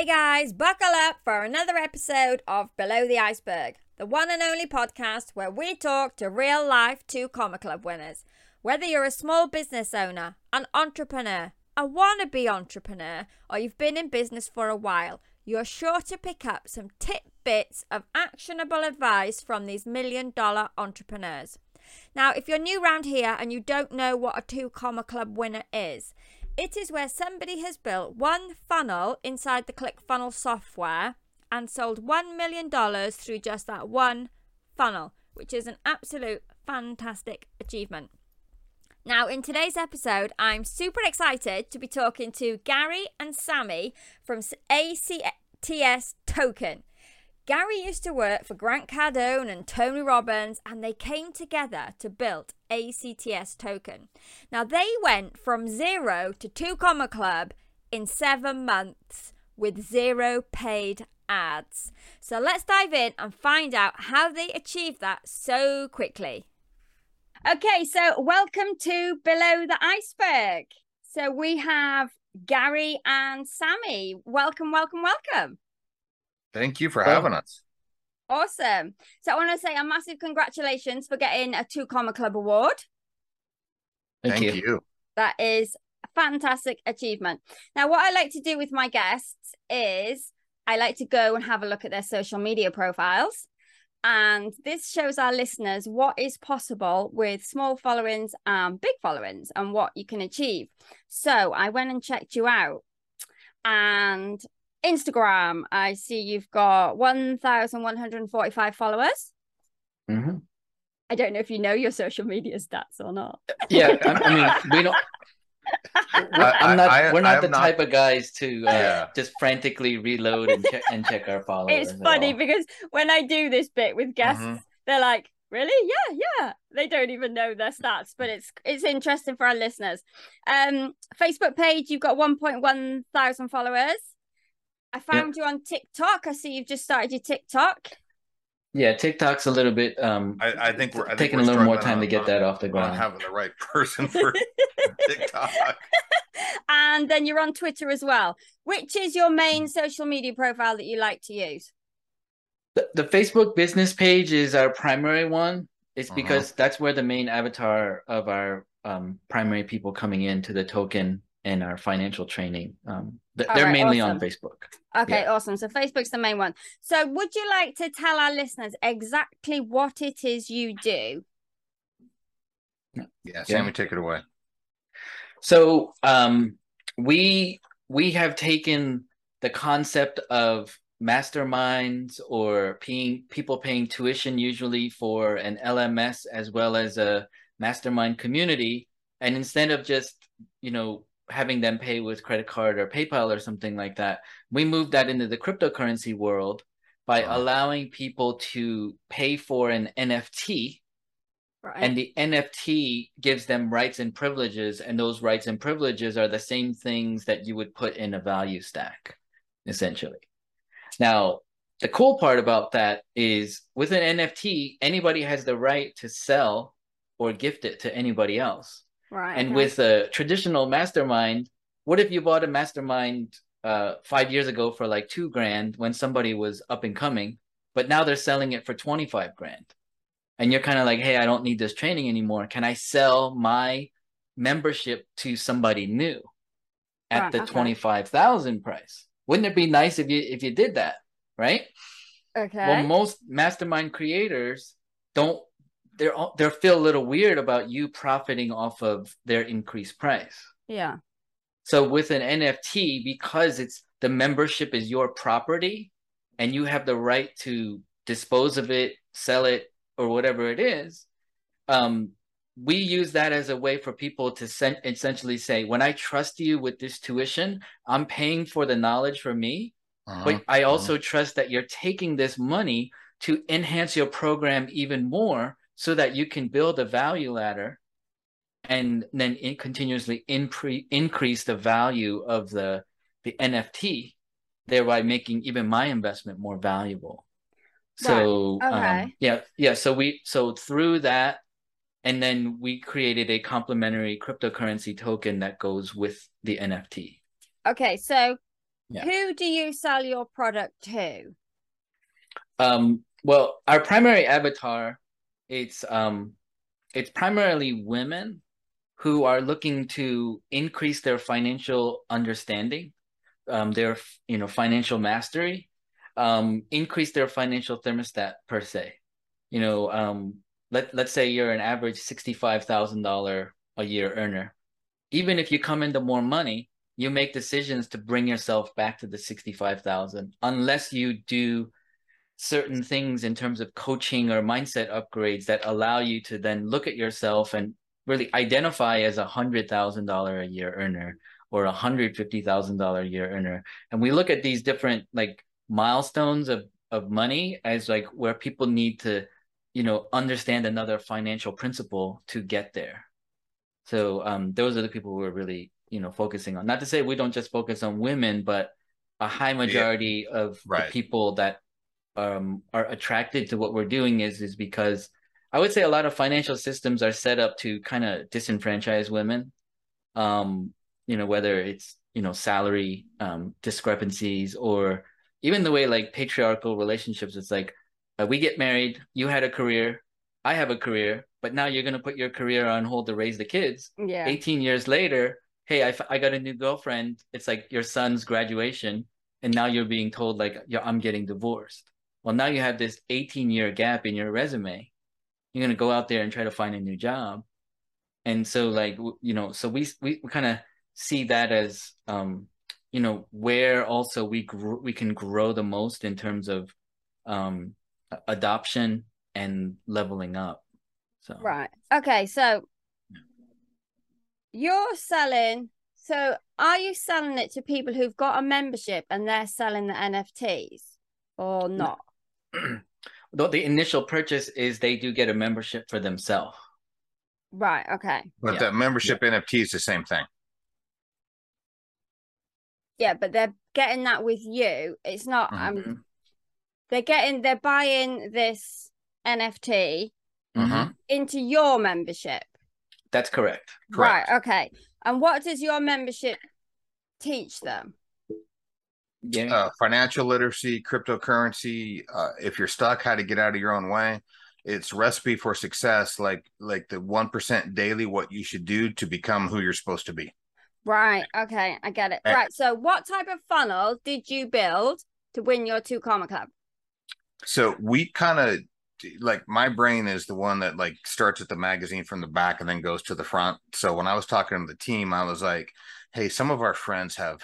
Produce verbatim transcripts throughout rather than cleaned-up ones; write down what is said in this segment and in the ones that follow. Hey guys, buckle up for another episode of Below the Iceberg, the one and only podcast where we talk to real life Two Comma Club winners. Whether you're a small business owner, an entrepreneur, a wannabe entrepreneur, or you've been in business for a while, you're sure to pick up some tidbits of actionable advice from these million dollar entrepreneurs. Now, if you're new around here and you don't know what a Two Comma Club winner is, it is where somebody has built one funnel inside the ClickFunnels software and sold one million dollars through just that one funnel, which is an absolute fantastic achievement. Now, in today's episode, I'm super excited to be talking to Gary and Sammy from A C T S Token. Gary used to work for Grant Cardone and Tony Robbins, and they came together to build A C T S Token. Now, they went from zero to Two Comma Club in seven months with zero paid ads. So let's dive in and find out how they achieved that so quickly. Okay, so welcome to Below the Iceberg. So we have Gary and Sammy. Welcome, welcome, welcome. Thank you for having us. Awesome. So I want to say a massive congratulations for getting a Two Comma Club award. Thank, Thank you. you. That is a fantastic achievement. Now, what I like to do with my guests is I like to go and have a look at their social media profiles. And this shows our listeners what is possible with small followings and big followings and what you can achieve. So I went and checked you out, and Instagram, I see you've got one thousand one hundred forty-five followers. Mm-hmm. I don't know if you know your social media stats or not. Yeah, I mean, we don't. I, I'm not. I, I, we're not I the type not... of guys to uh, yeah. just frantically reload and check and check our followers. It's funny because when I do this bit with guests, mm-hmm. they're like, "Really? Yeah, yeah." They don't even know their stats, but it's it's interesting for our listeners. Um, Facebook page, you've got one point one thousand followers. I found yep. you on TikTok. I see you've just started your TikTok. Yeah, TikTok's a little bit. Um, I, I think we're I think taking we're a little more time on, to get on, that off the ground. Having the right person for TikTok. And then you're on Twitter as well. Which is your main social media profile that you like to use? The, the Facebook business page is our primary one. It's because uh-huh. that's where the main avatar of our um, primary people coming into the token and our financial training. Um, th- they're right, mainly awesome. on Facebook. Okay, yeah. awesome. So Facebook's the main one. So would you like to tell our listeners exactly what it is you do? Yeah, Sammy, yeah. take it away. So um, we we have taken the concept of masterminds or paying, people paying tuition usually for an L M S as well as a mastermind community. And instead of just, you know, having them pay with credit card or PayPal or something like that, we moved that into the cryptocurrency world by oh. allowing people to pay for an N F T, right. and the N F T gives them rights and privileges, and those rights and privileges are the same things that you would put in a value stack, essentially. Now, the cool part about that is with an N F T, anybody has the right to sell or gift it to anybody else. Right. And okay. with a traditional mastermind, what if you bought a mastermind uh, five years ago for like two grand when somebody was up and coming, but now they're selling it for twenty-five grand. And you're kind of like, hey, I don't need this training anymore. Can I sell my membership to somebody new at right, the okay. twenty-five thousand price? Wouldn't it be nice if you if you did that, right? Okay. Well, most mastermind creators don't. They're they're feel a little weird about you profiting off of their increased price. Yeah. So with an N F T, because it's the membership is your property and you have the right to dispose of it, sell it, or whatever it is, um, we use that as a way for people to sen- essentially say, when I trust you with this tuition, I'm paying for the knowledge for me, uh-huh. but I also uh-huh. trust that you're taking this money to enhance your program even more, so that you can build a value ladder and then in continuously impre- increase the value of the, the N F T, thereby making even my investment more valuable. So wow. okay. um, yeah, yeah. So we so through that, and then we created a complementary cryptocurrency token that goes with the N F T. Okay, so Yeah. Who do you sell your product to? Um, well, our primary avatar, it's um, it's primarily women who are looking to increase their financial understanding, um, their you know financial mastery, um, increase their financial thermostat per se. You know, um, let let's say you're an average sixty-five thousand dollars a year earner. Even if you come into more money, you make decisions to bring yourself back to the sixty-five thousand, unless you do certain things in terms of coaching or mindset upgrades that allow you to then look at yourself and really identify as a one hundred thousand dollars a year earner or a one hundred fifty thousand dollars a year earner. And we look at these different like milestones of, of money as like where people need to, you know, understand another financial principle to get there. So um, those are the people we're really, you know, focusing on. Not to say we don't just focus on women, but a high majority yeah. of right. the people that um, are attracted to what we're doing is, is because I would say a lot of financial systems are set up to kind of disenfranchise women, um, you know, whether it's, you know, salary um, discrepancies or even the way like patriarchal relationships, it's like uh, we get married, you had a career, I have a career, but now you're going to put your career on hold to raise the kids. Yeah. eighteen years later, hey, I, I got a new girlfriend. It's like your son's graduation. And now you're being told like, yeah, I'm getting divorced. Well, now you have this eighteen year gap in your resume. You're going to go out there and try to find a new job. And so like, you know, so we, we, we kind of see that as, um, you know, where also we, gr- we can grow the most in terms of um, adoption and leveling up. So. Right. Okay. So you're selling. So are you selling it to people who've got a membership and they're selling the N F Ts or not? Though the initial purchase is they do get a membership for themselves. Right. Okay. But yeah. that membership yeah. N F T is the same thing. Yeah, but they're getting that with you. It's not. Mm-hmm. Um, they're getting. They're buying this N F T. Mm-hmm. Into your membership. That's correct. correct. Right. Okay. And what does your membership teach them? Yeah. Uh, financial literacy, cryptocurrency. Uh, if you're stuck, how to get out of your own way. It's recipe for success, like like the one percent daily, what you should do to become who you're supposed to be. Right. Okay. I get it. And- right. So what type of funnel did you build to win your Two Comma Club? So we kind of, like my brain is the one that like starts at the magazine from the back and then goes to the front. So when I was talking to the team, I was like, hey, some of our friends have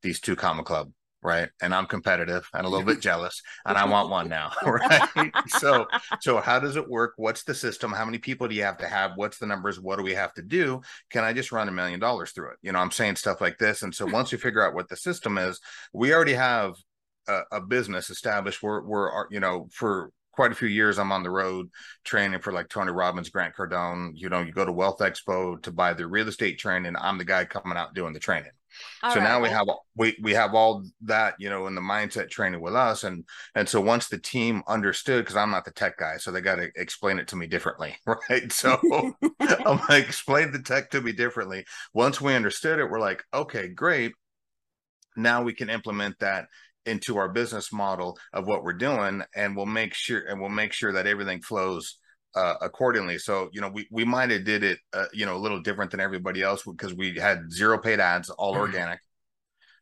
these Two Comma Club, right? And I'm competitive and a little bit jealous and I want one now, right? so, so how does it work? What's the system? How many people do you have to have? What's the numbers? What do we have to do? Can I just run a million dollars through it? You know, I'm saying stuff like this. And so once you figure out what the system is, we already have a, a business established. We're, we're, you know, for quite a few years I'm on the road training for like Tony Robbins, Grant Cardone. You know, you go to Wealth Expo to buy the real estate training. I'm the guy coming out doing the training. All so right. now we have we we have all that, you know, in the mindset training with us. And and so once the team understood, because I'm not the tech guy, so they got to explain it to me differently, right? So I'm like, explain the tech to me differently. Once we understood it, we're like, okay, great. Now we can implement that into our business model of what we're doing, and we'll make sure and we'll make sure that everything flows uh, accordingly. So, you know, we we might have did it, uh, you know, a little different than everybody else because we had zero paid ads, all mm-hmm. organic.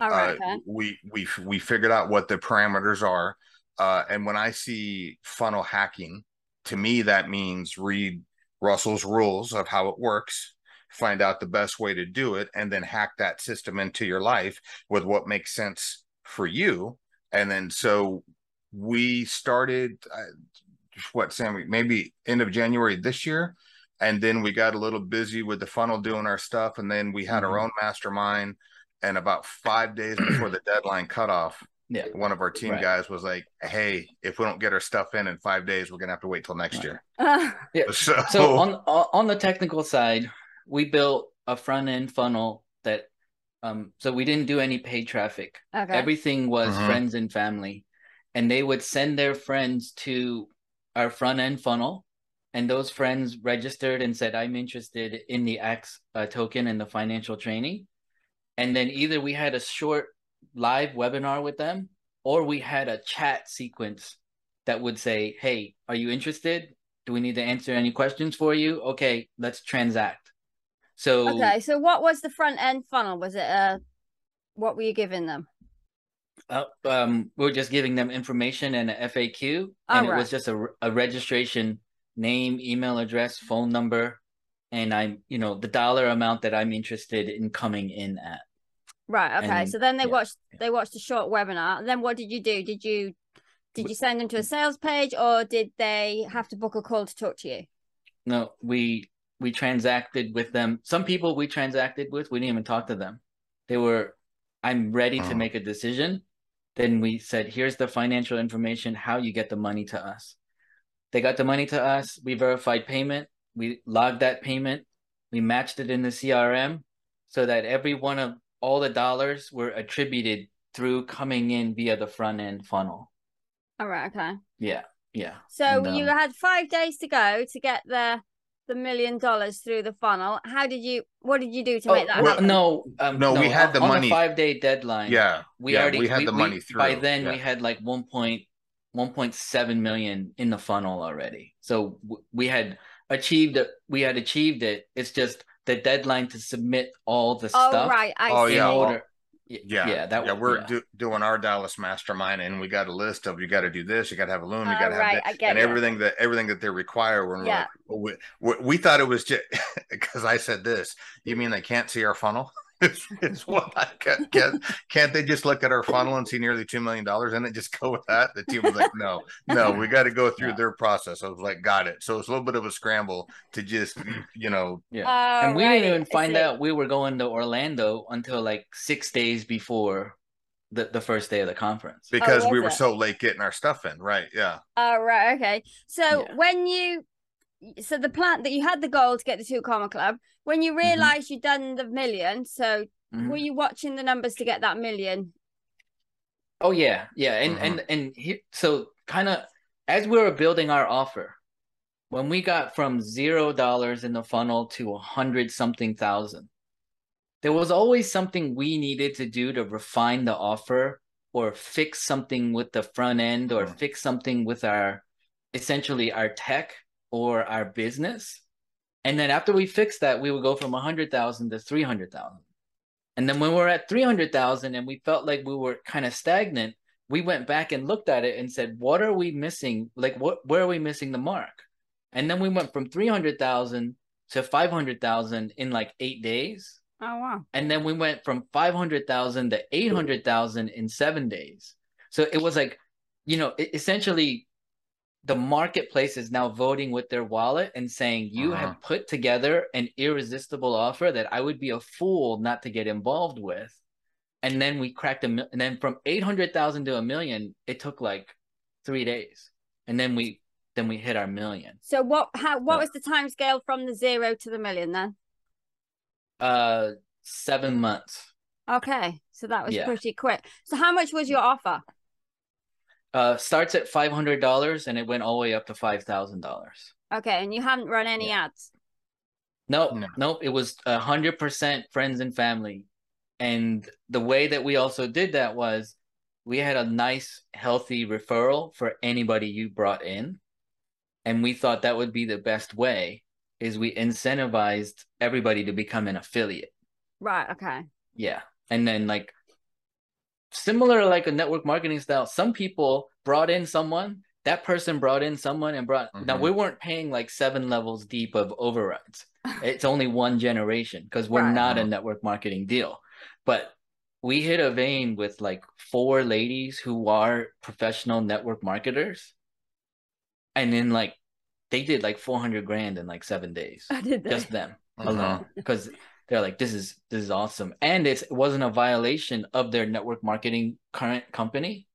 All right. Uh, okay. We we we figured out what the parameters are, uh, and when I see funnel hacking, to me that means read Russell's rules of how it works, find out the best way to do it, and then hack that system into your life with what makes sense for you. And then so we started uh, what Sam maybe end of January this year, and then we got a little busy with the funnel doing our stuff, and then we had mm-hmm. our own mastermind, and about five days before the deadline cutoff, yeah. one of our team right. guys was like, hey, if we don't get our stuff in in five days we're gonna have to wait till next right. year. uh, yeah. so, so on on the technical side, we built a front end funnel that Um, so we didn't do any paid traffic. Okay. Everything was uh-huh. friends and family, and they would send their friends to our front end funnel, and those friends registered and said, I'm interested in the A C T S uh, token and the financial training. And then either we had a short live webinar with them, or we had a chat sequence that would say, hey, are you interested? Do we need to answer any questions for you? Okay, let's transact. So okay, so what was the front end funnel? Was it uh, what were you giving them? Uh, um, we were just giving them information and an F A Q, All and right. it was just a, a registration, name, email address, phone number, and I'm, you know, the dollar amount that I'm interested in coming in at. Right. Okay. And, so then they yeah, watched yeah. they watched a short webinar. And then what did you do? Did you did you send them to a sales page, or did they have to book a call to talk to you? No, we we transacted with them. Some people we transacted with, we didn't even talk to them. They were, I'm ready to make a decision. Then we said, here's the financial information, how you get the money to us. They got the money to us. We verified payment. We logged that payment. We matched it in the C R M so that every one of all the dollars were attributed through coming in via the front end funnel. All right. Okay. Yeah. Yeah. So and, um, you had five days to go to get the the million dollars through the funnel. How did you, what did you do to oh, make that well, happen? No, um, no, no, we had the on money. On the five day deadline. Yeah. We yeah, already we had we, the money we, through. By then yeah. we had like one point seven million in the funnel already. So we had achieved it. We had achieved it. It's just the deadline to submit all the oh, stuff. Right. I oh, see. Yeah. Order. Yeah. Yeah. That yeah was, we're yeah. Do, doing our Dallas mastermind, and we got a list of, you got to do this. You got to have a loom. You got to have right, that, and it. everything that, everything that they require. We're yeah. like, we, we, we thought it was just because I said this, you mean they can't see our funnel? It's, it's what I can't, can't, can't they just look at our funnel and see nearly two million dollars and it just go with that? The team was like, no, no, we got to go through yeah. their process. I was like, got it. So it's a little bit of a scramble to just, you know. Yeah. Uh, and we right. didn't even find out we were going to Orlando until like six days before the, the first day of the conference. Because oh, we were it? so late getting our stuff in. Right. Yeah. Oh, uh, right. Okay. So yeah. when you. So the plan that you had the goal to get the Two Comma Club, when you realized mm-hmm. you'd done the million, so mm-hmm. were you watching the numbers to get that million? Oh yeah, yeah, and mm-hmm. and and he, so kind of as we were building our offer, when we got from zero dollars in the funnel to a hundred something thousand, there was always something we needed to do to refine the offer or fix something with the front end or mm-hmm. fix something with our essentially our tech. Or our business. And then after we fixed that, we would go from one hundred thousand to three hundred thousand. And then when we were at three hundred thousand and we felt like we were kind of stagnant, we went back and looked at it and said, what are we missing? Like, what, where are we missing the mark? And then we went from three hundred thousand to five hundred thousand in like eight days. Oh, wow. And then we went from five hundred thousand to eight hundred thousand in seven days. So it was like, you know, it, essentially, the marketplace is now voting with their wallet and saying, you uh-huh. have put together an irresistible offer that I would be a fool not to get involved with. And then we cracked a mil- and then from eight hundred thousand to a million, it took like three days. And then we, then we hit our million. So what, how, what so, was the time scale from the zero to the million then? Uh, seven months. Okay. So that was yeah. pretty quick. So how much was your offer? Uh, starts at five hundred dollars and it went all the way up to five thousand dollars. Okay. And you haven't run any yeah. ads? Nope. No, nope. It was one hundred percent friends and family. And the way that we also did that was we had a nice, healthy referral for anybody you brought in. And we thought that would be the best way is we incentivized everybody to become an affiliate. Right. Okay. Yeah. And then like, similar like a network marketing style, some people brought in someone, that person brought in someone and brought mm-hmm. now we weren't paying like seven levels deep of overrides. It's only one generation because we're right. not a network marketing deal. But we hit a vein with like four ladies who are professional network marketers. And then like they did like four hundred grand in like seven days. I did that. Just them mm-hmm. alone. Because they're like, this is this is awesome. And it's, it wasn't a violation of their network marketing current company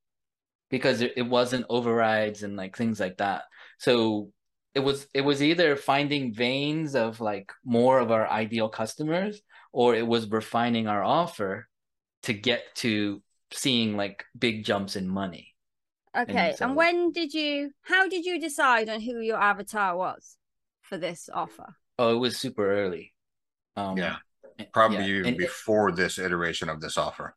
because it, it wasn't overrides and like things like that. So it was it was either finding veins of like more of our ideal customers, or it was refining our offer to get to seeing like big jumps in money. Okay. And, so, and when did you, how did you decide on who your avatar was for this offer? Oh, it was super early. Um, yeah, probably yeah. even and before it, this iteration of this offer.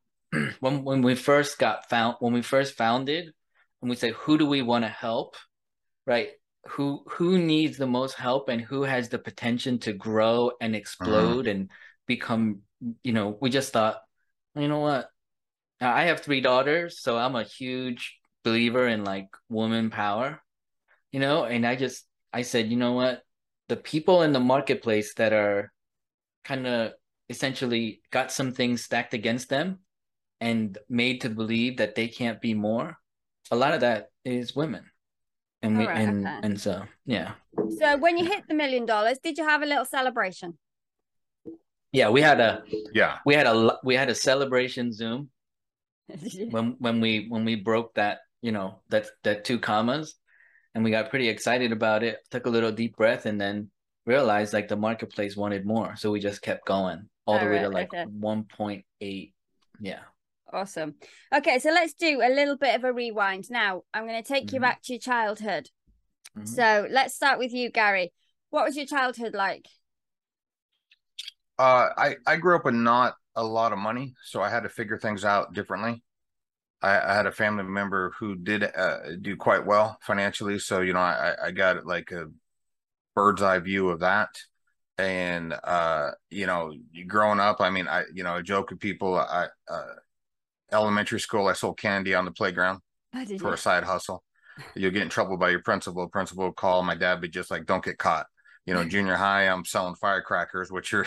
when when we first got found, when we first founded, and we said, who do we want to help, right? Who who needs the most help, and who has the potential to grow and explode uh-huh. and become, you know, we just thought, you know what? I have three daughters, so I'm a huge believer in like woman power, you know, and I just, I said, you know what? The people in the marketplace that are kind of essentially got some things stacked against them and made to believe that they can't be more, a lot of that is women. And we, right, and, okay. and so, yeah. So when you hit the million dollars, did you have a little celebration? Yeah, we had a, yeah, we had a, we had a celebration Zoom when, when we, when we broke that, you know, that, that two commas, and we got pretty excited about it, took a little deep breath, and then realized like the marketplace wanted more. So we just kept going all, all the right, way to like okay. one point eight. Yeah. Awesome. Okay, so let's do a little bit of a rewind. Now, I'm going to take mm-hmm. you back to your childhood. Mm-hmm. So let's start with you, Gary. What was your childhood like? Uh, I, I grew up with not a lot of money, so I had to figure things out differently. I, I had a family member who did uh, do quite well financially, so, you know, I, I got like a bird's eye view of that. And, uh, you know, growing up, I mean, I, you know, I joke with people, I, uh, elementary school, I sold candy on the playground for a side hustle. You'll get in trouble by your principal. Principal would call my dad, but just like, don't get caught. You know, junior high, I'm selling firecrackers, which are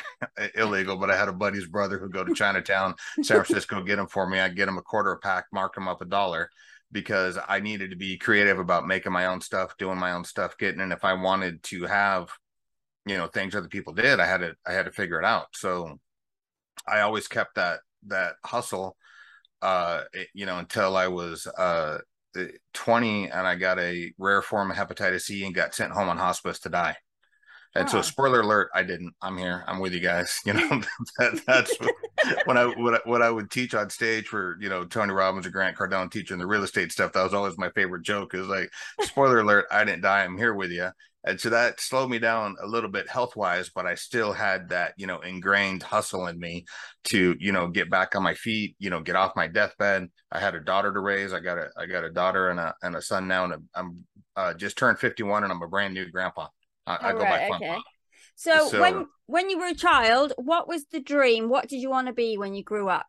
illegal, but I had a buddy's brother who'd go to Chinatown, San Francisco, get them for me. I'd get him a quarter a pack, mark him up a dollar, because I needed to be creative about making my own stuff, doing my own stuff, getting, and if I wanted to have, you know, things other people did, I had to, I had to figure it out. So I always kept that, that hustle. Uh, you know, until I was uh twenty, and I got a rare form of hepatitis C and got sent home on hospice to die. And oh. so, spoiler alert, I didn't. I'm here. I'm with you guys. You know, that, that's what, when I what, what I would teach on stage for, you know, Tony Robbins or Grant Cardone teaching the real estate stuff. That was always my favorite joke. Is like, spoiler alert, I didn't die. I'm here with you. And so that slowed me down a little bit health wise, but I still had that, you know, ingrained hustle in me to, you know, get back on my feet, you know, get off my deathbed. I had a daughter to raise. I got a, I got a daughter and a, and a son now, and a, I'm uh, just turned fifty-one, and I'm a brand new grandpa. I, I go right, by okay. grandpa. So, so when, when you were a child, what was the dream? What did you want to be when you grew up?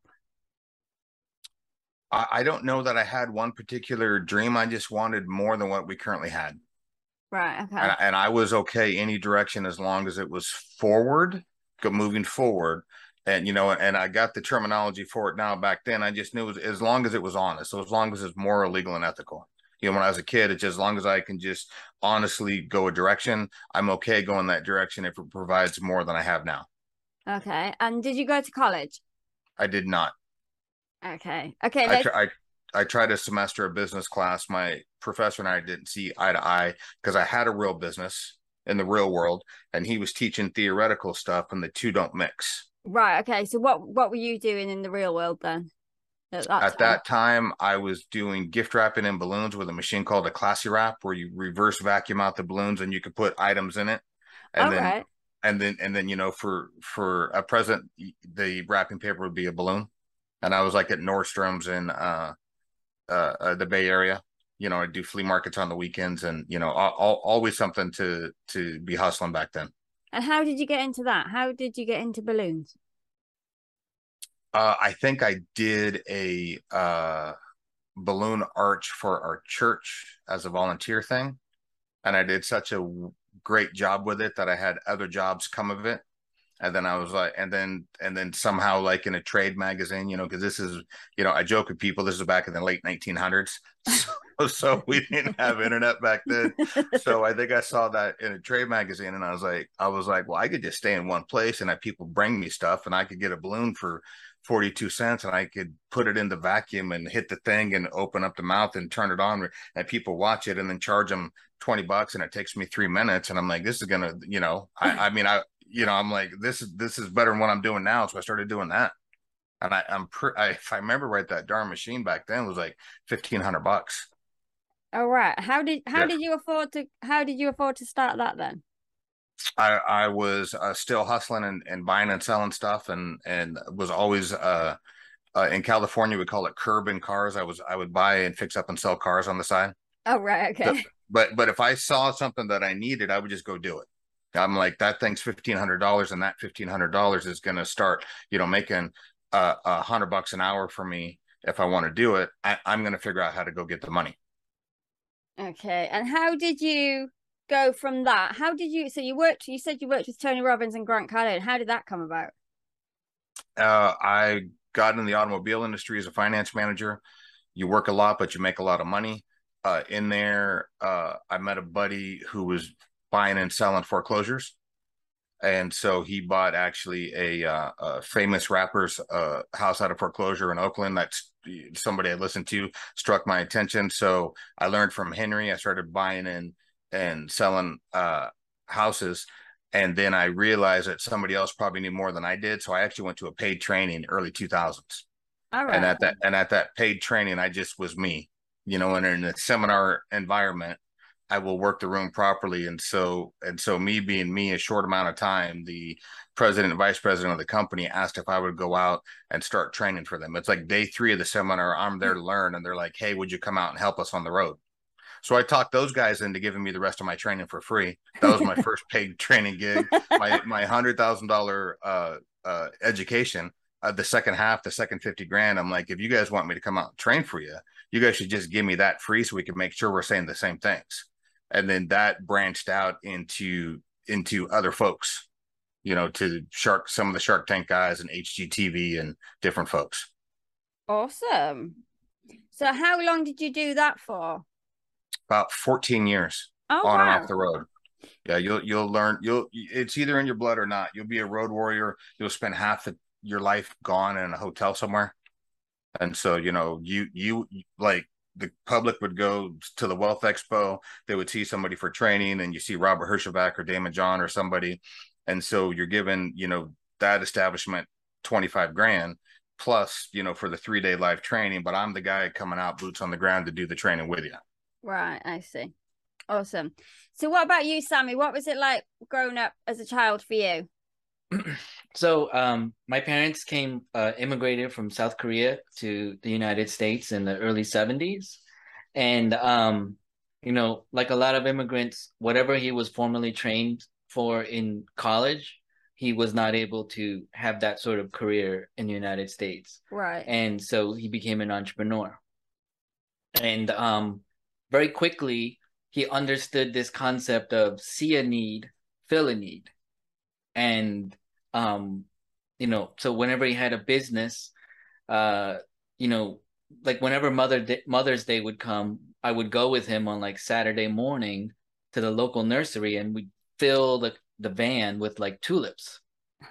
I, I don't know that I had one particular dream. I just wanted more than what we currently had. Right. Okay. And, and I was okay any direction as long as it was forward, moving forward. And, you know, and I got the terminology for it now. Back then, I just knew it was, as long as it was honest. So as long as it's moral, legal, and ethical. You know, when I was a kid, it's just as long as I can just honestly go a direction, I'm okay going that direction if it provides more than I have now. Okay. And did you go to college? I did not. Okay. Okay. I, tr I, I tried a semester of business class. My professor and I didn't see eye to eye because I had a real business in the real world, and he was teaching theoretical stuff, and the two don't mix. Right. Okay. So what, what were you doing in the real world then? At, that, At time? that time, I was doing gift wrapping in balloons with a machine called a Classy Wrap, where you reverse vacuum out the balloons and you could put items in it. And All then, right. and then, and then, you know, for, for a present, the wrapping paper would be a balloon. And I was like at Nordstrom's in, uh, Uh, uh, the Bay Area. You know, I do flea markets on the weekends, and, you know, all, all, always something to to be hustling back then. And how did you get into that? How did you get into balloons? Uh, I think I did a uh, balloon arch for our church as a volunteer thing. And I did such a great job with it that I had other jobs come of it. And then I was like, and then, and then somehow like in a trade magazine, you know, cause this is, you know, I joke with people, this is back in the late nineteen hundreds. So, so we didn't have internet back then. So I think I saw that in a trade magazine, and I was like, I was like, well, I could just stay in one place and have people bring me stuff, and I could get a balloon for forty-two cents, and I could put it in the vacuum and hit the thing and open up the mouth and turn it on, and people watch it and then charge them twenty bucks. And it takes me three minutes. And I'm like, this is going to, you know, I, I mean, I, you know, I'm like, this is, this is better than what I'm doing now. So I started doing that. And I, I'm, pr I, if I remember right, that darn machine back then was like fifteen hundred bucks. All right. How did, how yeah. did you afford to, how did you afford to start that then? I, I was uh, still hustling and, and buying and selling stuff, and, and was always, uh, uh, in California, we call it curb and cars. I was I would buy and fix up and sell cars on the side. Oh, right. Okay. So, but but if I saw something that I needed, I would just go do it. I'm like, that thing's fifteen hundred dollars, and that fifteen hundred dollars is going to start, you know, making a uh, hundred bucks an hour for me. If I want to do it, I, I'm going to figure out how to go get the money. Okay. And how did you go from that? How did you, so you worked, you said you worked with Tony Robbins and Grant Cardone. How did that come about? Uh, I got in the automobile industry as a finance manager. You work a lot, but you make a lot of money. Uh, in there, uh, I met a buddy who was buying and selling foreclosures. And so he bought actually a, uh, a famous rapper's uh, house out of foreclosure in Oakland. That's somebody I listened to, struck my attention. So I learned from Henry. I started buying in and selling uh, houses. And then I realized that somebody else probably knew more than I did. So I actually went to a paid training early two thousands. All right. And at that, and at that paid training, I just was me, you know, and in a seminar environment, I will work the room properly. And so, and so me being me, a short amount of time, the president and vice president of the company asked if I would go out and start training for them. It's like day three of the seminar, I'm there to learn. And they're like, hey, would you come out and help us on the road? So I talked those guys into giving me the rest of my training for free. That was my first paid training gig, my, my one hundred thousand dollars uh, uh, education. Uh, the second half, the second fifty grand, I'm like, if you guys want me to come out and train for you, you guys should just give me that free so we can make sure we're saying the same things. And then that branched out into into other folks, you know, to Shark, some of the Shark Tank guys and H G T V and different folks. Awesome. So how long did you do that for? About fourteen years. Oh, on wow. and off the road. Yeah, you'll you'll learn. You'll it's either in your blood or not. You'll be a road warrior. You'll spend half the, your life gone in a hotel somewhere. And so, you know, you you like. The public would go to the Wealth Expo. They would see somebody for training, and you see Robert Herschelback or Damon John or somebody. And so you're giving, you know, that establishment twenty-five grand plus, you know, for the three day live training, but I'm the guy coming out boots on the ground to do the training with you. Right. I see. Awesome. So what about you, Sammy? What was it like growing up as a child for you? So um, my parents came, uh, immigrated from South Korea to the United States in the early seventies. And, um, you know, like a lot of immigrants, whatever he was formally trained for in college, he was not able to have that sort of career in the United States. Right. And so he became an entrepreneur. And um, very quickly, he understood this concept of see a need, fill a need. And, um, you know, so whenever he had a business, uh, you know, like whenever Mother D- Mother's Day would come, I would go with him on like Saturday morning to the local nursery, and we'd fill the, the van with like tulips.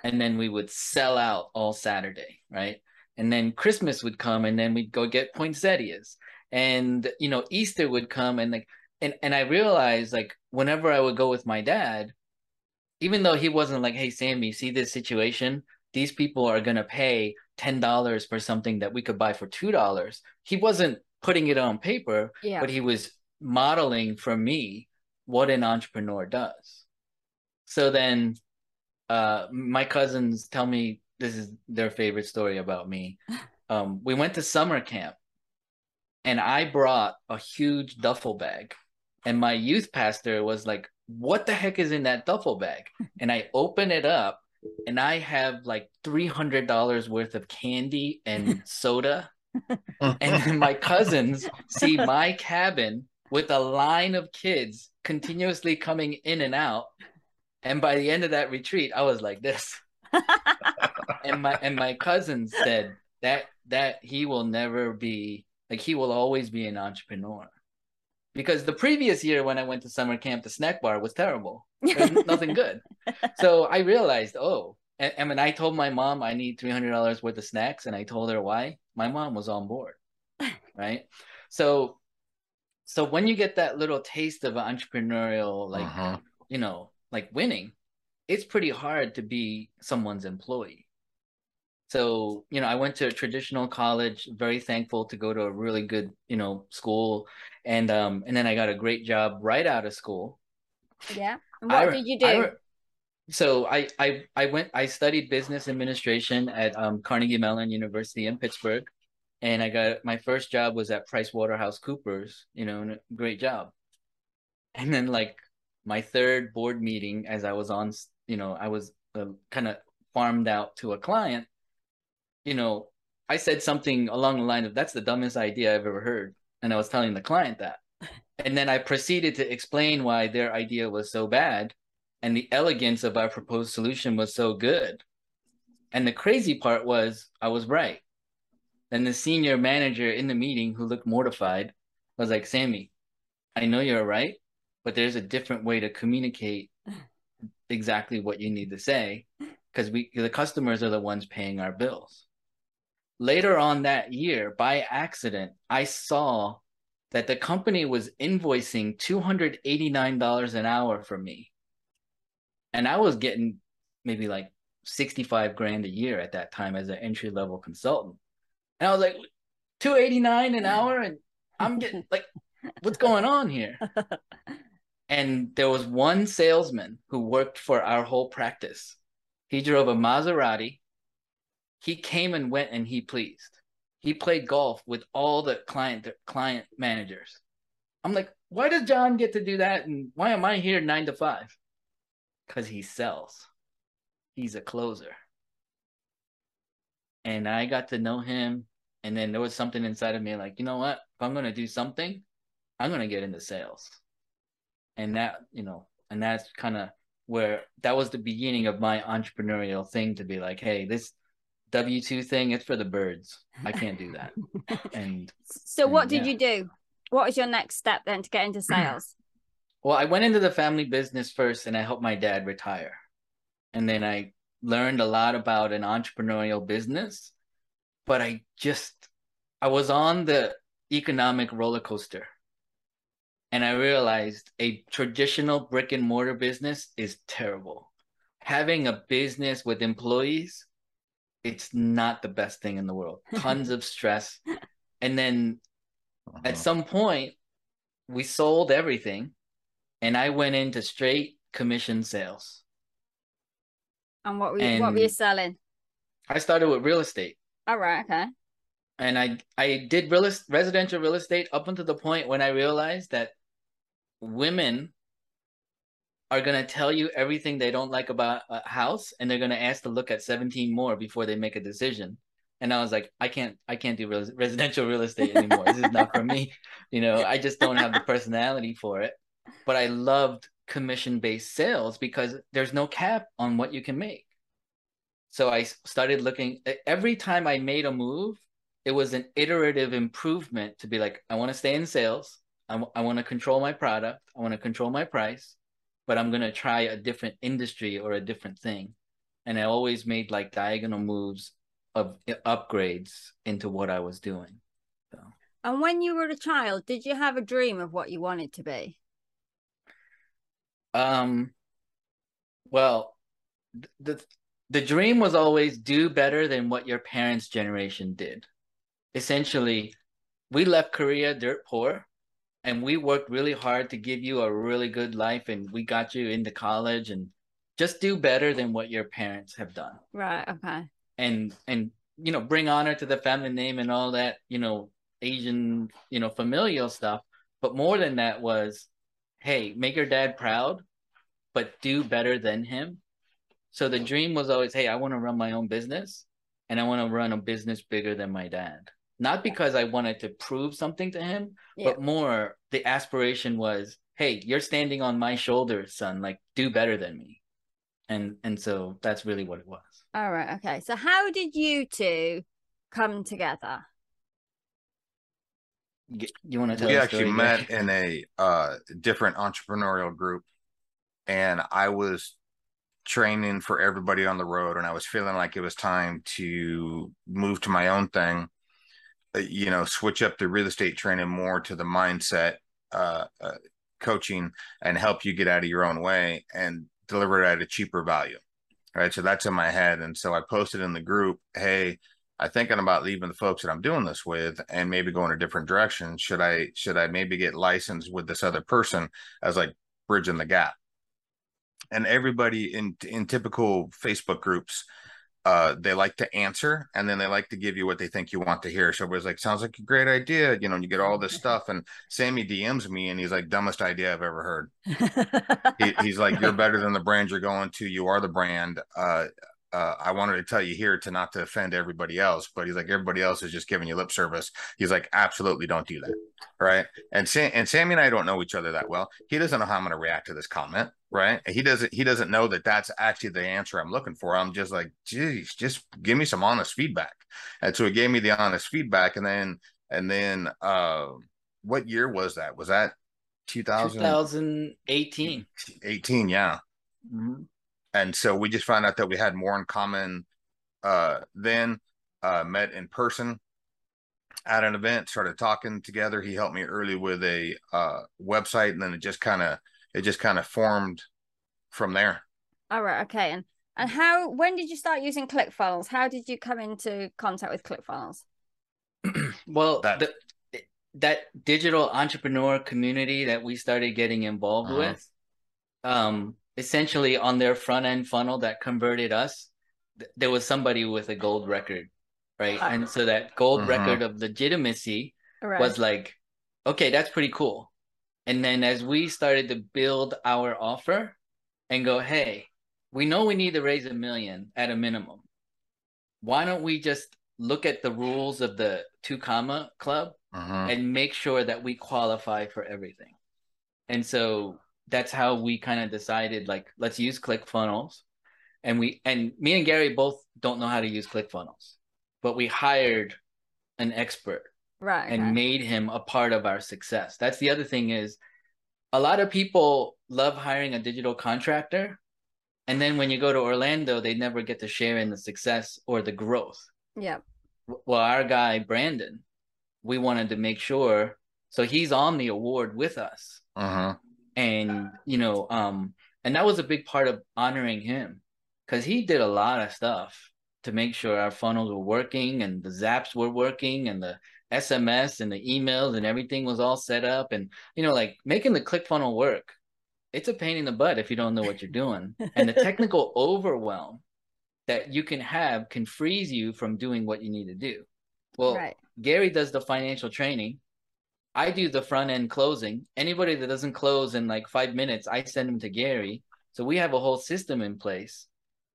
And then we would sell out all Saturday, right? And then Christmas would come, and then we'd go get poinsettias. And, you know, Easter would come, and like, and, and I realized like whenever I would go with my dad, even though he wasn't like, hey, Sammy, see this situation? These people are going to pay ten dollars for something that we could buy for two dollars. He wasn't putting it on paper, yeah. but he was modeling for me what an entrepreneur does. So then uh, my cousins tell me, this is their favorite story about me. Um, we went to summer camp, and I brought a huge duffel bag. And my youth pastor was like, what the heck is in that duffel bag? And I open it up, and I have like three hundred dollars worth of candy and soda. And my cousins see my cabin with a line of kids continuously coming in and out. And by the end of that retreat, I was like this. and my and my cousin said that that he will never be, like he will always be an entrepreneur. Because the previous year when I went to summer camp, the snack bar was terrible. There was nothing good. So I realized, oh, and, and when I told my mom I need three hundred dollars worth of snacks, and I told her why, my mom was on board, right? So so when you get that little taste of entrepreneurial, like, uh-huh. you know, like winning, it's pretty hard to be someone's employee. So, you know, I went to a traditional college, very thankful to go to a really good, you know, school. And um, and then I got a great job right out of school. Yeah. And what I, did you do? I, So I, I, I went, I studied business administration at um, Carnegie Mellon University in Pittsburgh. And I got, my first job was at PricewaterhouseCoopers, you know, great job. And then like my third board meeting, as I was on, you know, I was uh, kind of farmed out to a client, you know, I said something along the line of, that's the dumbest idea I've ever heard. And I was telling the client that. And then I proceeded to explain why their idea was so bad. And the elegance of our proposed solution was so good. And the crazy part was I was right. And the senior manager in the meeting, who looked mortified, was like, Sammy, I know you're right, but there's a different way to communicate exactly what you need to say, because we, the customers are the ones paying our bills. Later on that year, by accident, I saw that the company was invoicing two hundred eighty-nine dollars an hour for me. And I was getting maybe like sixty-five grand a year at that time as an entry-level consultant. And I was like, two eighty-nine an hour, and I'm getting like, what's going on here? And there was one salesman who worked for our whole practice. He drove a Maserati. He came and went, and he pleased. He played golf with all the client the client managers. I'm like, why does John get to do that, and why am I here nine to five? Because he sells. He's a closer. And I got to know him. And then there was something inside of me like, you know what? If I'm going to do something, I'm going to get into sales. And that, you know, and that's kind of where that was the beginning of my entrepreneurial thing, to be like, hey, this W two thing, it's for the birds. I can't do that. And so and what did yeah. you do? What was your next step then to get into sales? Well, I went into the family business first, and I helped my dad retire. And then I learned a lot about an entrepreneurial business, but I just, I was on the economic roller coaster. And I realized a traditional brick and mortar business is terrible. Having a business with employees, it's not the best thing in the world. Tons of stress. And then uh-huh. at some point, we sold everything. And I went into straight commission sales. And what were you, and what were you selling? I started with real estate. All right, okay. And I I did real residential real estate up until the point when I realized that women are going to tell you everything they don't like about a house, and they're going to ask to look at seventeen more before they make a decision. And I was like, I can't, I can't do res residential real estate anymore. This is not for me. You know, I just don't have the personality for it. But I loved commission-based sales because there's no cap on what you can make. So I started looking, every time I made a move, it was an iterative improvement to be like, I want to stay in sales. I, I want to control my product. I want to control my price, but I'm going to try a different industry or a different thing. And I always made like diagonal moves of upgrades into what I was doing. So. And when you were a child, did you have a dream of what you wanted to be? Um, well, the, the dream was always do better than what your parents' generation did. Essentially, we left Korea dirt poor, and we worked really hard to give you a really good life, and we got you into college, and just do better than what your parents have done. Right. Okay. And, and, you know, bring honor to the family name and all that, you know, Asian, you know, familial stuff. But more than that was, hey, make your dad proud, but do better than him. So the dream was always, hey, I want to run my own business, and I want to run a business bigger than my dad. Not because I wanted to prove something to him, yeah. but more the aspiration was, hey, you're standing on my shoulders, son, like do better than me. And, and so that's really what it was. All right. Okay. So how did you two come together? You want to tell we actually met in a uh different entrepreneurial group, and I was training for everybody on the road, and I was feeling like it was time to move to my own thing, you know, switch up the real estate training more to the mindset uh, uh coaching, and help you get out of your own way and deliver it at a cheaper value. All right, so that's in my head. And so I posted in the group, hey, I'm thinking about leaving the folks that I'm doing this with and maybe going a different direction. Should I, should I maybe get licensed with this other person as like bridging the gap? and everybody in in typical Facebook groups, uh, they like to answer, and then they like to give you what they think you want to hear. So everybody's like, sounds like a great idea. You know, and you get all this stuff. And Sammy D Ms me and he's like, dumbest idea I've ever heard. he, he's like, you're better than the brand you're going to. You are the brand. Uh, uh, I wanted to tell you here to not to offend everybody else, but he's like, everybody else is just giving you lip service. He's like, absolutely don't do that. Right. And Sam, and Sammy and I don't know each other that well. He doesn't know how I'm going to react to this comment. Right. He doesn't, he doesn't know that that's actually the answer I'm looking for. I'm just like, geez, just give me some honest feedback. And so he gave me the honest feedback. And then, and then, uh, what year was that? Was that two thousand eighteen? eighteen. Yeah. Mm-hmm. And so we just found out that we had more in common, uh, then, uh, met in person at an event, started talking together. He helped me early with a, uh, website, and then it just kind of, it just kind of formed from there. All right. Okay. And, and how, when did you start using ClickFunnels? How did you come into contact with ClickFunnels? Well, that, the, that digital entrepreneur community that we started getting involved uh-huh. with, um, essentially on their front end funnel that converted us, th- there was somebody with a gold record, right? Uh-huh. And so that gold uh-huh. record of legitimacy right. was like, okay, that's pretty cool. And then as we started to build our offer and go, hey, we know we need to raise a million at a minimum. Why don't we just look at the rules of the Two Comma Club uh-huh. and make sure that we qualify for everything? And so that's how we kind of decided, like, let's use ClickFunnels. And we, and me and Gary both don't know how to use ClickFunnels, but we hired an expert. Right, and right. made him a part of our success. That's the other thing is a lot of people love hiring a digital contractor. And then when you go to Orlando, they never get to share in the success or the growth. Yeah. Well, our guy, Brandon, we wanted to make sure. So he's on the award with us. Uh-huh. And, you know, um, and that was a big part of honoring him because he did a lot of stuff to make sure our funnels were working and the zaps were working and the S M S and the emails and everything was all set up. And, you know, like making the ClickFunnel work, it's a pain in the butt if you don't know what you're doing. And the technical overwhelm that you can have can freeze you from doing what you need to do. Well, right. Gary does the financial training. I do the front end closing. Anybody that doesn't close in like five minutes, I send them to Gary. So we have a whole system in place.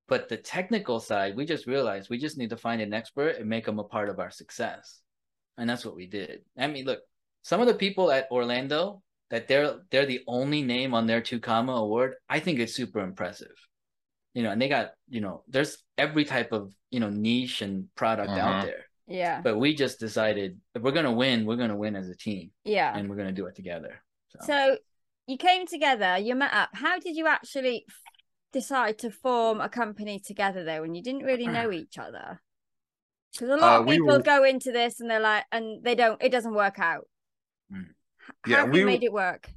But the technical side, we just realized we just need to find an expert and make them a part of our success. And that's what we did. I mean, look, some of the people at Orlando that they're they're the only name on their Two Comma award, I think it's super impressive. You know, and they got, you know, there's every type of, you know, niche and product uh-huh. out there. Yeah. But we just decided if we're going to win, we're going to win as a team. Yeah. And we're going to do it together. So. so you came together, you met up. How did you actually decide to form a company together though when you didn't really know each other? Because a lot uh, of people we were, go into this and they're like, and they don't, it doesn't work out. Yeah, How have we you made it work?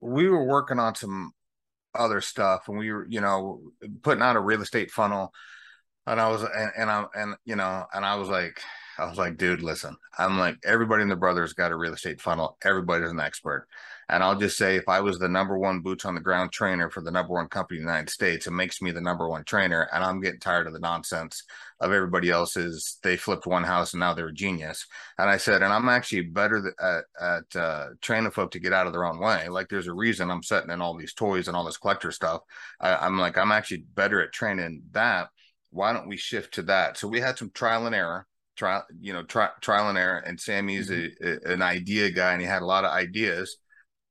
We were working on some other stuff and we were, you know, putting out a real estate funnel. And I was, and, and I, and, you know, and I was like, I was like, dude, listen, I'm like, everybody in the brother's got a real estate funnel. Everybody's an expert. And I'll just say, if I was the number one boots on the ground trainer for the number one company in the United States, it makes me the number one trainer. And I'm getting tired of the nonsense of everybody else's. They flipped one house and now they're a genius. And I said, and I'm actually better at, at uh, training folk to get out of their own way. Like there's a reason I'm setting in all these toys and all this collector stuff. I, I'm like, I'm actually better at training that. Why don't we shift to that? So we had some trial and error. Trial, you know, tri- trial and error, and Sammy's mm-hmm. a, a, an idea guy, and he had a lot of ideas.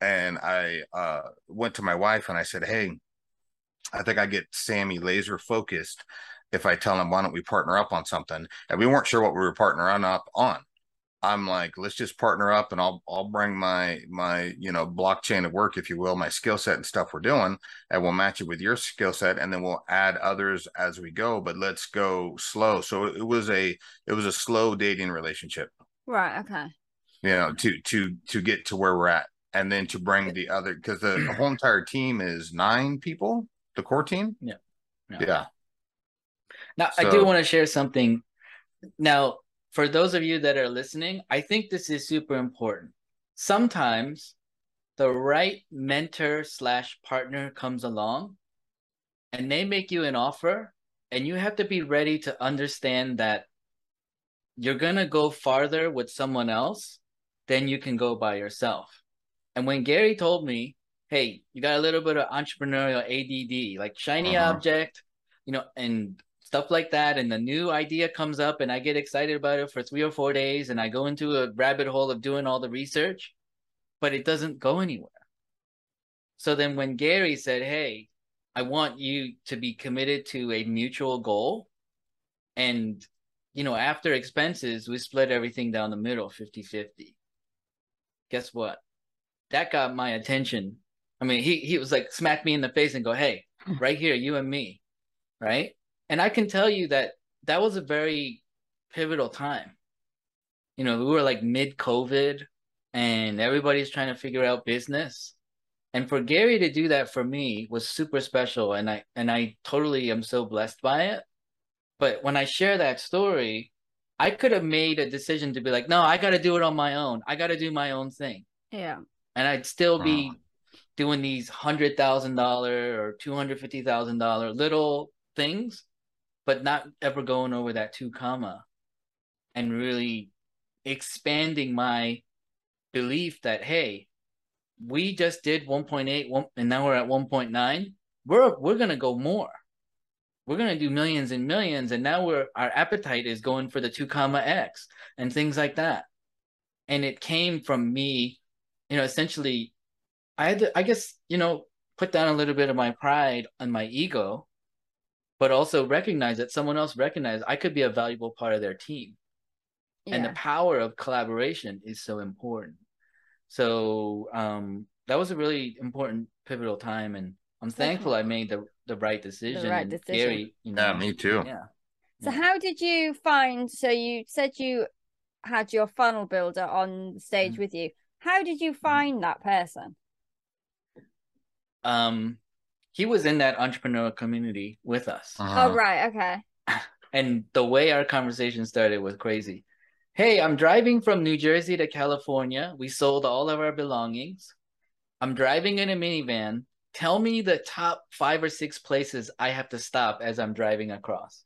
And I uh, went to my wife and I said, "Hey, I think I get Sammy laser focused if I tell him why don't we partner up on something?" And we weren't sure what we were partnering up on. I'm like, let's just partner up, and I'll I'll bring my my you know blockchain of work, if you will, my skill set and stuff we're doing, and we'll match it with your skill set, and then we'll add others as we go. But let's go slow. So it was a it was a slow dating relationship, right? Okay. You know, to to to get to where we're at, and then to bring the other because the, the whole entire team is nine people, the core team. Yeah. No. Yeah. Now so, I do want to share something. Now. For those of you that are listening, I think this is super important. Sometimes the right mentor slash partner comes along and they make you an offer, and you have to be ready to understand that you're going to go farther with someone else than you can go by yourself. And when Gary told me, hey, you got a little bit of entrepreneurial A D D, like shiny uh-huh. object, you know, and stuff like that. And the new idea comes up and I get excited about it for three or four days. And I go into a rabbit hole of doing all the research, but it doesn't go anywhere. So then when Gary said, hey, I want you to be committed to a mutual goal. And, you know, after expenses, we split everything down the middle, fifty fifty. Guess what? That got my attention. I mean, he he was like, smack me in the face and go, hey, right here, you and me, right? And I can tell you that that was a very pivotal time. You know, we were like mid-COVID and everybody's trying to figure out business. And for Gary to do that for me was super special. And I, and I totally am so blessed by it. But when I share that story, I could have made a decision to be like, no, I got to do it on my own. I got to do my own thing. Yeah. And I'd still wow. be doing these one hundred thousand dollars or two hundred fifty thousand dollars little things, but not ever going over that two comma and really expanding my belief that, hey, we just did one point eight and now we're at one point nine. We're we're going to go more. We're going to do millions and millions. And now we're our appetite is going for the two comma X and things like that. And it came from me, you know, essentially, I had to, I guess, you know, put down a little bit of my pride and my ego, but also recognize that someone else recognized I could be a valuable part of their team. Yeah. And the power of collaboration is so important. So um, that was a really important pivotal time, and I'm thankful I made the the right decision. The right decision. Gary, you know, yeah, me too. Yeah. So yeah. How did you find? So you said you had your funnel builder on stage mm-hmm. with you. How did you find that person? Um, he was in that entrepreneurial community with us. Uh-huh. Oh right, okay. And the way our conversation started was crazy. Hey, I'm driving from New Jersey to California. We sold all of our belongings. I'm driving in a minivan. Tell me the top five or six places I have to stop as I'm driving across.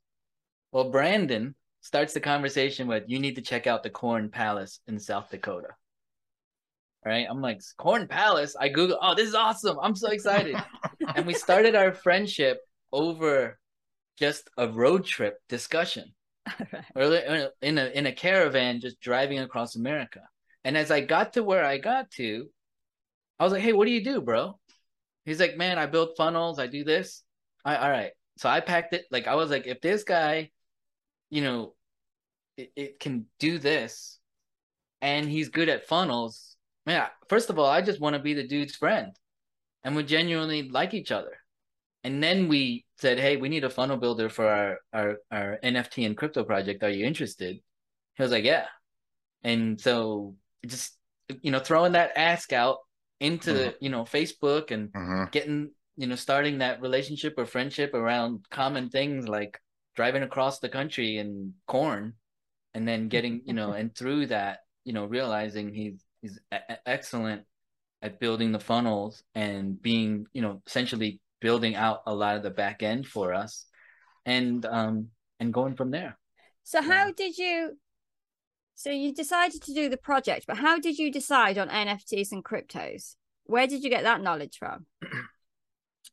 Well, Brandon starts the conversation with, you need to check out the Corn Palace in South Dakota. All right? I'm like, Corn Palace? I Google, oh, this is awesome. I'm so excited. And we started our friendship over just a road trip discussion. Or in a in a caravan just driving across America. And as I got to where I got to, I was like, hey, what do you do, bro? He's like, man, I build funnels, I do this. I, all right. So I packed it. Like I was like, if this guy, you know, it, it can do this and he's good at funnels, man, I, first of all, I just want to be the dude's friend. And we genuinely like each other. And then we said, hey, we need a funnel builder for our, our, our N F T and crypto project. Are you interested? He was like, yeah. And so just, you know, throwing that ask out into, mm-hmm. you know, Facebook and mm-hmm. getting, you know, starting that relationship or friendship around common things like driving across the country and corn, and then getting, you know, and through that, you know, realizing he's, he's a- excellent at building the funnels and being, you know, essentially building out a lot of the back end for us, and um and going from there. So how yeah. did you so you decided to do the project, but how did you decide on N F Ts and cryptos? Where did you get that knowledge from?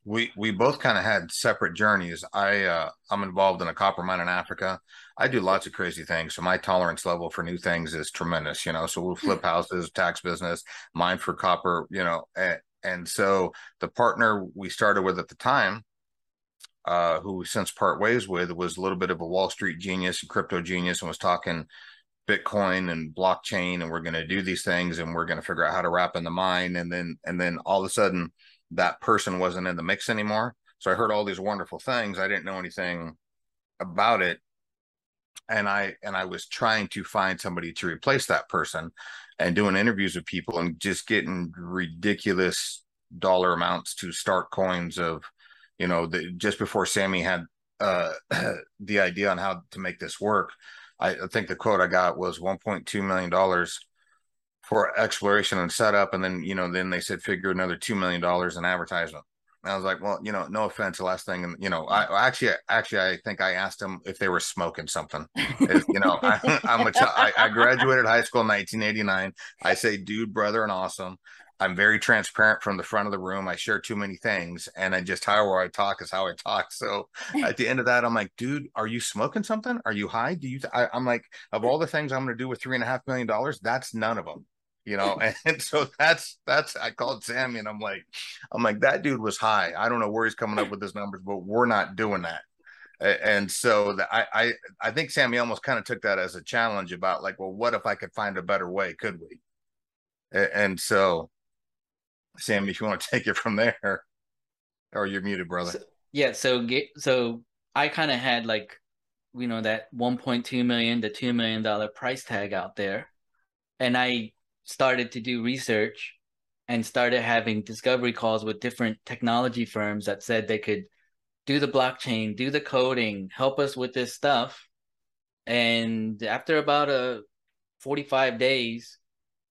We we both kind of had separate journeys. I uh I'm involved in a copper mine in Africa. I do lots of crazy things. So my tolerance level for new things is tremendous, you know. So we'll flip houses, tax business, mine for copper, you know, and, And so the partner we started with at the time, uh, who we since part ways with, was a little bit of a Wall Street genius and crypto genius, and was talking Bitcoin and blockchain, and we're going to do these things, and we're going to figure out how to wrap in the mine. And then, and then all of a sudden, that person wasn't in the mix anymore. So I heard all these wonderful things. I didn't know anything about it, and I and I was trying to find somebody to replace that person, and doing interviews with people and just getting ridiculous dollar amounts to start coins of, you know, the, just before Sammy had uh, the idea on how to make this work. I, I think the quote I got was one point two million dollars for exploration and setup. And then, you know, then they said, figure another two million dollars in advertisement. And I was like, well, you know, no offense, the last thing, and you know, I actually, actually, I think I asked him if they were smoking something. If, you know, I, I'm a ch- I, I graduated high school in nineteen eighty-nine. I say, dude, brother, and awesome. I'm very transparent from the front of the room. I share too many things, and I just how I talk is how I talk. So at the end of that, I'm like, dude, are you smoking something? Are you high? Do you? Th-? I, I'm like, of all the things I'm going to do with three and a half million dollars, that's none of them. You know, and so that's, that's, I called Sammy and I'm like, I'm like, that dude was high. I don't know where he's coming up with his numbers, but we're not doing that. And so the, I, I, I think Sammy almost kind of took that as a challenge about like, well, what if I could find a better way? Could we? And so Sammy, if you want to take it from there, or you're muted, brother. So, yeah. So, so I kind of had like, you know, that one point two million dollars to two million dollars price tag out there. And I started to do research and started having discovery calls with different technology firms that said they could do the blockchain, do the coding, help us with this stuff. And after about a forty-five days,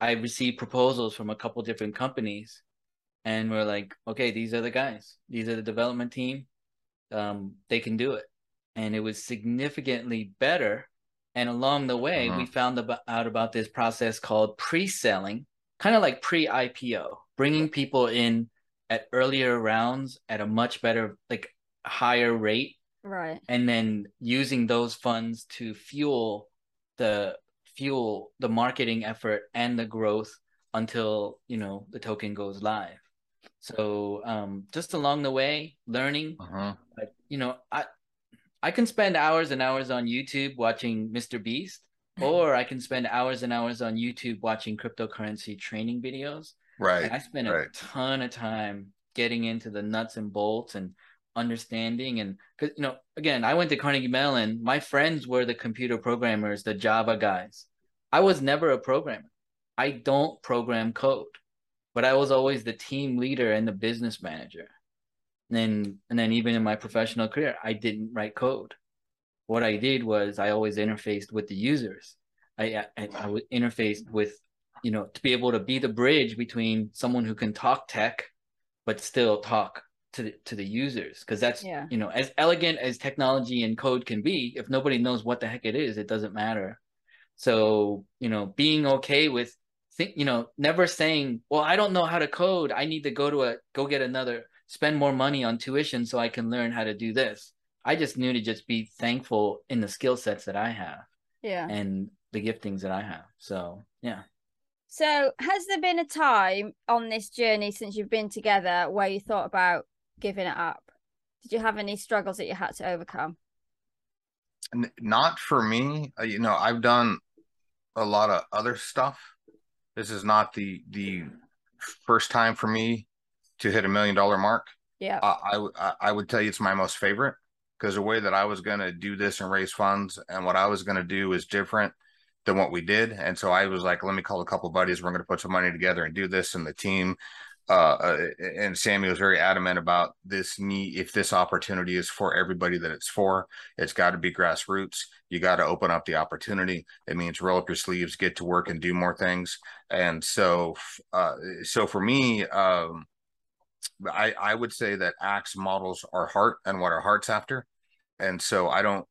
I received proposals from a couple different companies, and we're like, okay, these are the guys, these are the development team. Um, they can do it. And it was significantly better. And along the way, uh-huh. we found ab- out about this process called pre-selling, kind of like pre-I P O, bringing people in at earlier rounds at a much better, like higher rate. Right. And then using those funds to fuel the fuel, the marketing effort and the growth until, you know, the token goes live. So um, just along the way, learning, uh-huh. but, you know, I, I can spend hours and hours on YouTube watching Mister Beast, or I can spend hours and hours on YouTube watching cryptocurrency training videos. Right. And I spent right. a ton of time getting into the nuts and bolts and understanding. And because, you know, again, I went to Carnegie Mellon. My friends were the computer programmers, the Java guys. I was never a programmer. I don't program code, but I was always the team leader and the business manager. And then, and then even in my professional career, I didn't write code. What I did was I always interfaced with the users. I, I, I was interfaced with, you know, to be able to be the bridge between someone who can talk tech, but still talk to the, to the users. Cause that's, yeah. you know, as elegant as technology and code can be, if nobody knows what the heck it is, it doesn't matter. So, you know, being okay with, think, you know, never saying, well, I don't know how to code. I need to go to a, go get another spend more money on tuition so I can learn how to do this. I just knew to just be thankful in the skill sets that I have yeah. and the giftings that I have. So, yeah. So has there been a time on this journey since you've been together where you thought about giving it up? Did you have any struggles that you had to overcome? Not for me. You know, I've done a lot of other stuff. This is not the the first time for me to hit a million dollar mark. Yeah. I, I, I would tell you it's my most favorite, because the way that I was going to do this and raise funds and what I was going to do is different than what we did. And so I was like, let me call a couple of buddies. We're going to put some money together and do this. And the team uh, and Sammy was very adamant about this need. If this opportunity is for everybody that it's for, it's got to be grassroots. You got to open up the opportunity. It means roll up your sleeves, get to work and do more things. And so, uh, so for me, um, I, I would say that A C T S models our heart and what our heart's after. And so I don't,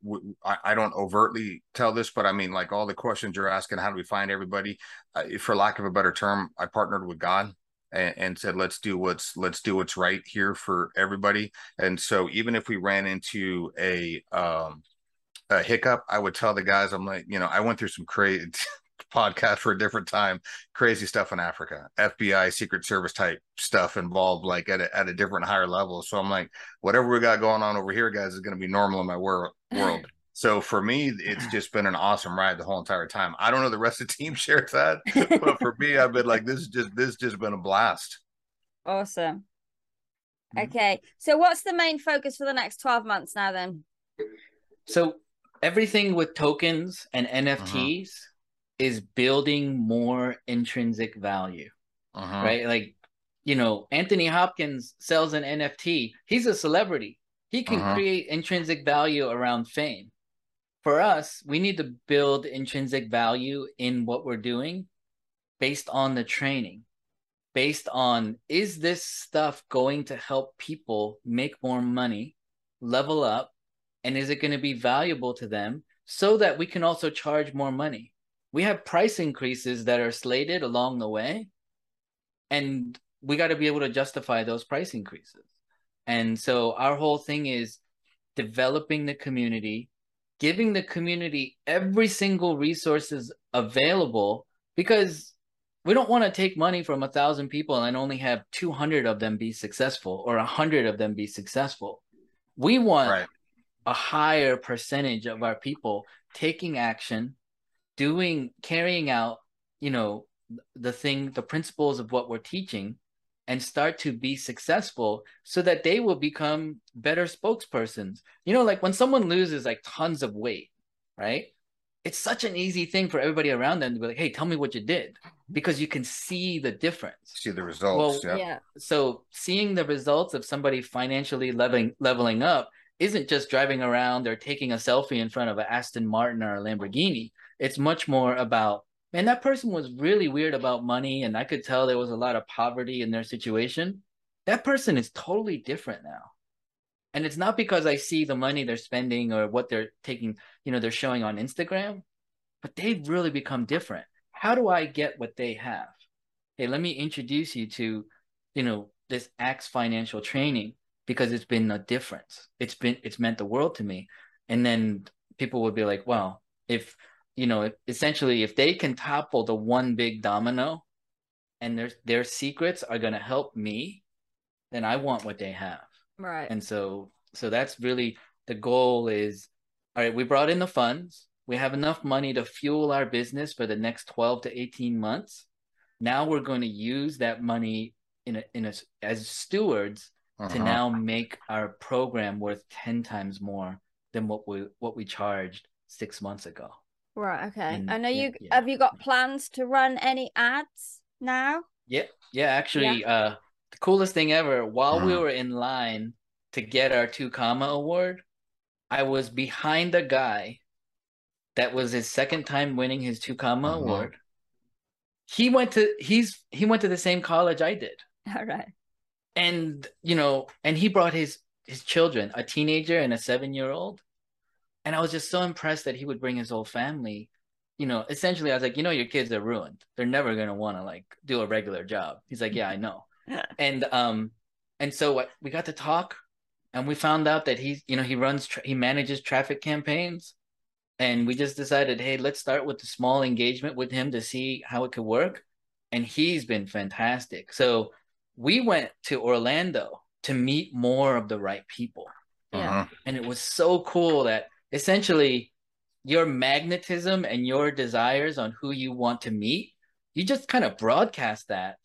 I, I don't overtly tell this, but I mean, like all the questions you're asking, how do we find everybody? Uh, for lack of a better term, I partnered with God and, and said, let's do what's, let's do what's right here for everybody. And so even if we ran into a, um, a hiccup, I would tell the guys, I'm like, you know, I went through some crazy podcast for a different time, crazy stuff in Africa, F B I, Secret Service type stuff involved, like at a, at a different higher level. So I'm like, whatever we got going on over here, guys, is going to be normal in my wor- world. So for me, it's just been an awesome ride the whole entire time. I don't know the rest of the team shares that, but for me, I've been like, this is just, this just been a blast. Awesome. Okay. So what's the main focus for the next twelve months now then? So everything with tokens and N F Ts, uh-huh. is building more intrinsic value, uh-huh. right? Like, you know, Anthony Hopkins sells an N F T. He's a celebrity. He can uh-huh. create intrinsic value around fame. For us, we need to build intrinsic value in what we're doing based on the training. based on, is this stuff going to help people make more money, level up, and is it going to be valuable to them so that we can also charge more money? We have price increases that are slated along the way, and we got to be able to justify those price increases. And so our whole thing is developing the community, giving the community every single resources available, because we don't want to take money from a thousand people and only have two hundred of them be successful or a hundred of them be successful. We want right. a higher percentage of our people taking action, doing, carrying out, you know, the thing, the principles of what we're teaching, and start to be successful so that they will become better spokespersons. You know, like when someone loses like tons of weight, right? It's such an easy thing for everybody around them to be like, hey, tell me what you did, because you can see the difference. See the results. Well, yeah. yeah. So seeing the results of somebody financially leveling, leveling up isn't just driving around or taking a selfie in front of an Aston Martin or a Lamborghini. It's much more about, man, that person was really weird about money, and I could tell there was a lot of poverty in their situation. That person is totally different now. And it's not because I see the money they're spending or what they're taking, you know, they're showing on Instagram, but they've really become different. How do I get what they have? Hey, let me introduce you to, you know, this A C T S financial training, because it's been a difference. It's been, it's meant the world to me. And then people would be like, wow, if, you know, if, essentially if they can topple the one big domino and their, their secrets are going to help me, then I want what they have. Right. And so, so that's really the goal is, all right, we brought in the funds. We have enough money to fuel our business for the next twelve to eighteen months. Now we're going to use that money in a, in a, as stewards uh-huh. to now make our program worth ten times more than what we, what we charged six months ago. Right. Okay. And I know yeah, you, yeah. have you got plans to run any ads now? Yeah. Yeah. Actually, yeah. uh, the coolest thing ever, while mm. we were in line to get our Two Comma award, I was behind a guy that was his second time winning his Two Comma mm-hmm. award. He went to he's he went to the same college I did. All right. And you know, and he brought his his children, a teenager and a seven-year-old. And I was just so impressed that he would bring his whole family. You know, essentially I was like, you know, your kids are ruined. They're never gonna want to like do a regular job. He's like, yeah, I know. And um and so we got to talk, and we found out that he's you know he runs tra- he manages traffic campaigns, and we just decided, hey, let's start with the small engagement with him to see how it could work. And he's been fantastic. So we went to Orlando to meet more of the right people. Yeah. Uh-huh. And it was so cool that essentially your magnetism and your desires on who you want to meet, you just kind of broadcast that.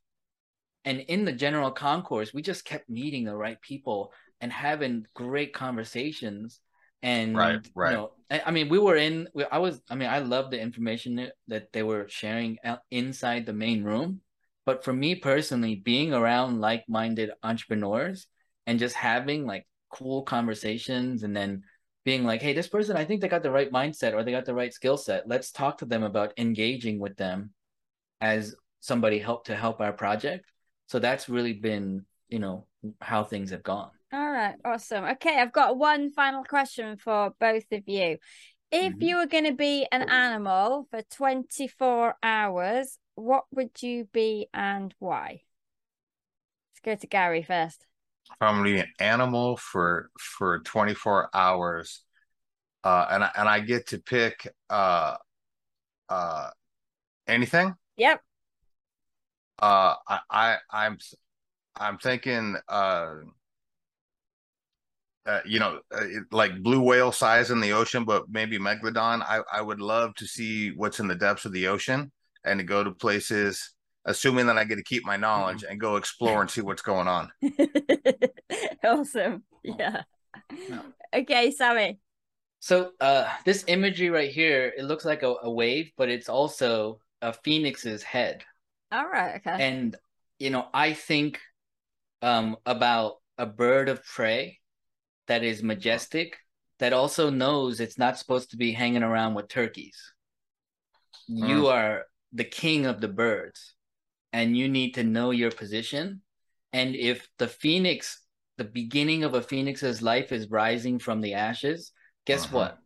And in the general concourse, we just kept meeting the right people and having great conversations. And right, right. You know, I, I mean, we were in. We, I was. I mean, I loved the information that they were sharing out inside the main room. But for me personally, being around like-minded entrepreneurs and just having like cool conversations, and then being like, "Hey, this person, I think they got the right mindset or they got the right skill set. Let's talk to them about engaging with them as somebody help to help our project." So that's really been, you know, how things have gone. All right. Awesome. Okay. I've got one final question for both of you. If mm-hmm. you were going to be an animal for twenty-four hours, what would you be and why? Let's go to Gary first. If I'm going to be an animal for, for twenty-four hours, uh, and, I, and I get to pick uh, uh, anything? Yep. Uh, I, I, I'm, I'm thinking, uh, uh you know, uh, like blue whale size in the ocean, but maybe megalodon. I, I would love to see what's in the depths of the ocean and to go to places, assuming that I get to keep my knowledge mm-hmm. and go explore and see what's going on. Awesome. Yeah. No. Okay, Sammy. So, uh, this imagery right here, it looks like a, a wave, but it's also a phoenix's head. All right. Okay. And, you know, I think um, about a bird of prey that is majestic, that also knows it's not supposed to be hanging around with turkeys. Mm. You are the king of the birds. and you need to know your position. And if the phoenix, the beginning of a phoenix's life is rising from the ashes, guess uh-huh. what?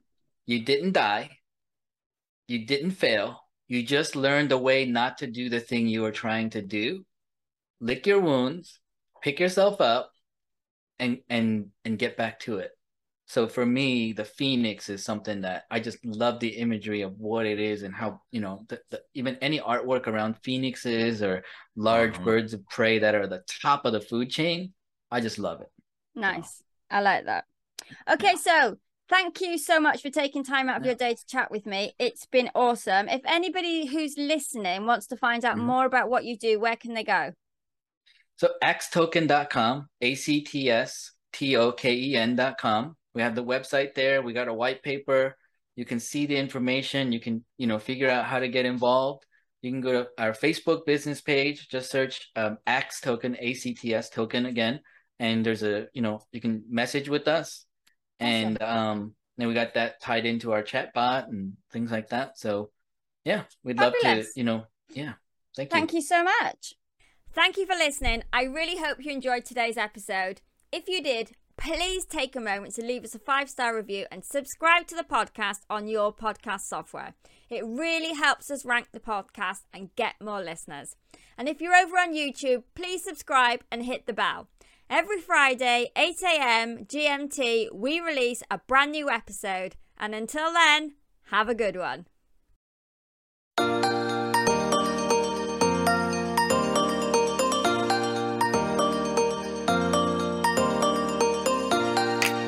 You didn't die. You didn't fail. You just learned a way not to do the thing you were trying to do. Lick your wounds, pick yourself up, and and and get back to it. So for me, the phoenix is something that I just love the imagery of what it is and how, you know, the, the, even any artwork around phoenixes or large uh-huh. birds of prey that are the top of the food chain. I just love it. Nice. Wow. I like that. Okay, so thank you so much for taking time out of your day to chat with me. It's been awesome. If anybody who's listening wants to find out mm-hmm. more about what you do, where can they go? So A C T S token dot com, A C T S T O K E N dot com. We have the website there. We got a white paper. You can see the information. You can, you know, figure out how to get involved. You can go to our Facebook business page. Just search um, A C T S Token, A C T S Token again. And there's a, you know, you can message with us. And awesome. um, then we got that tied into our chat bot and things like that. So, yeah, we'd Fabulous. love to, you know, yeah. Thank you. Thank you so much. Thank you for listening. I really hope you enjoyed today's episode. If you did, please take a moment to leave us a five-star review and subscribe to the podcast on your podcast software. It really helps us rank the podcast and get more listeners. And if you're over on YouTube, please subscribe and hit the bell. Every Friday, eight a.m. G M T, we release a brand new episode. And until then, have a good one.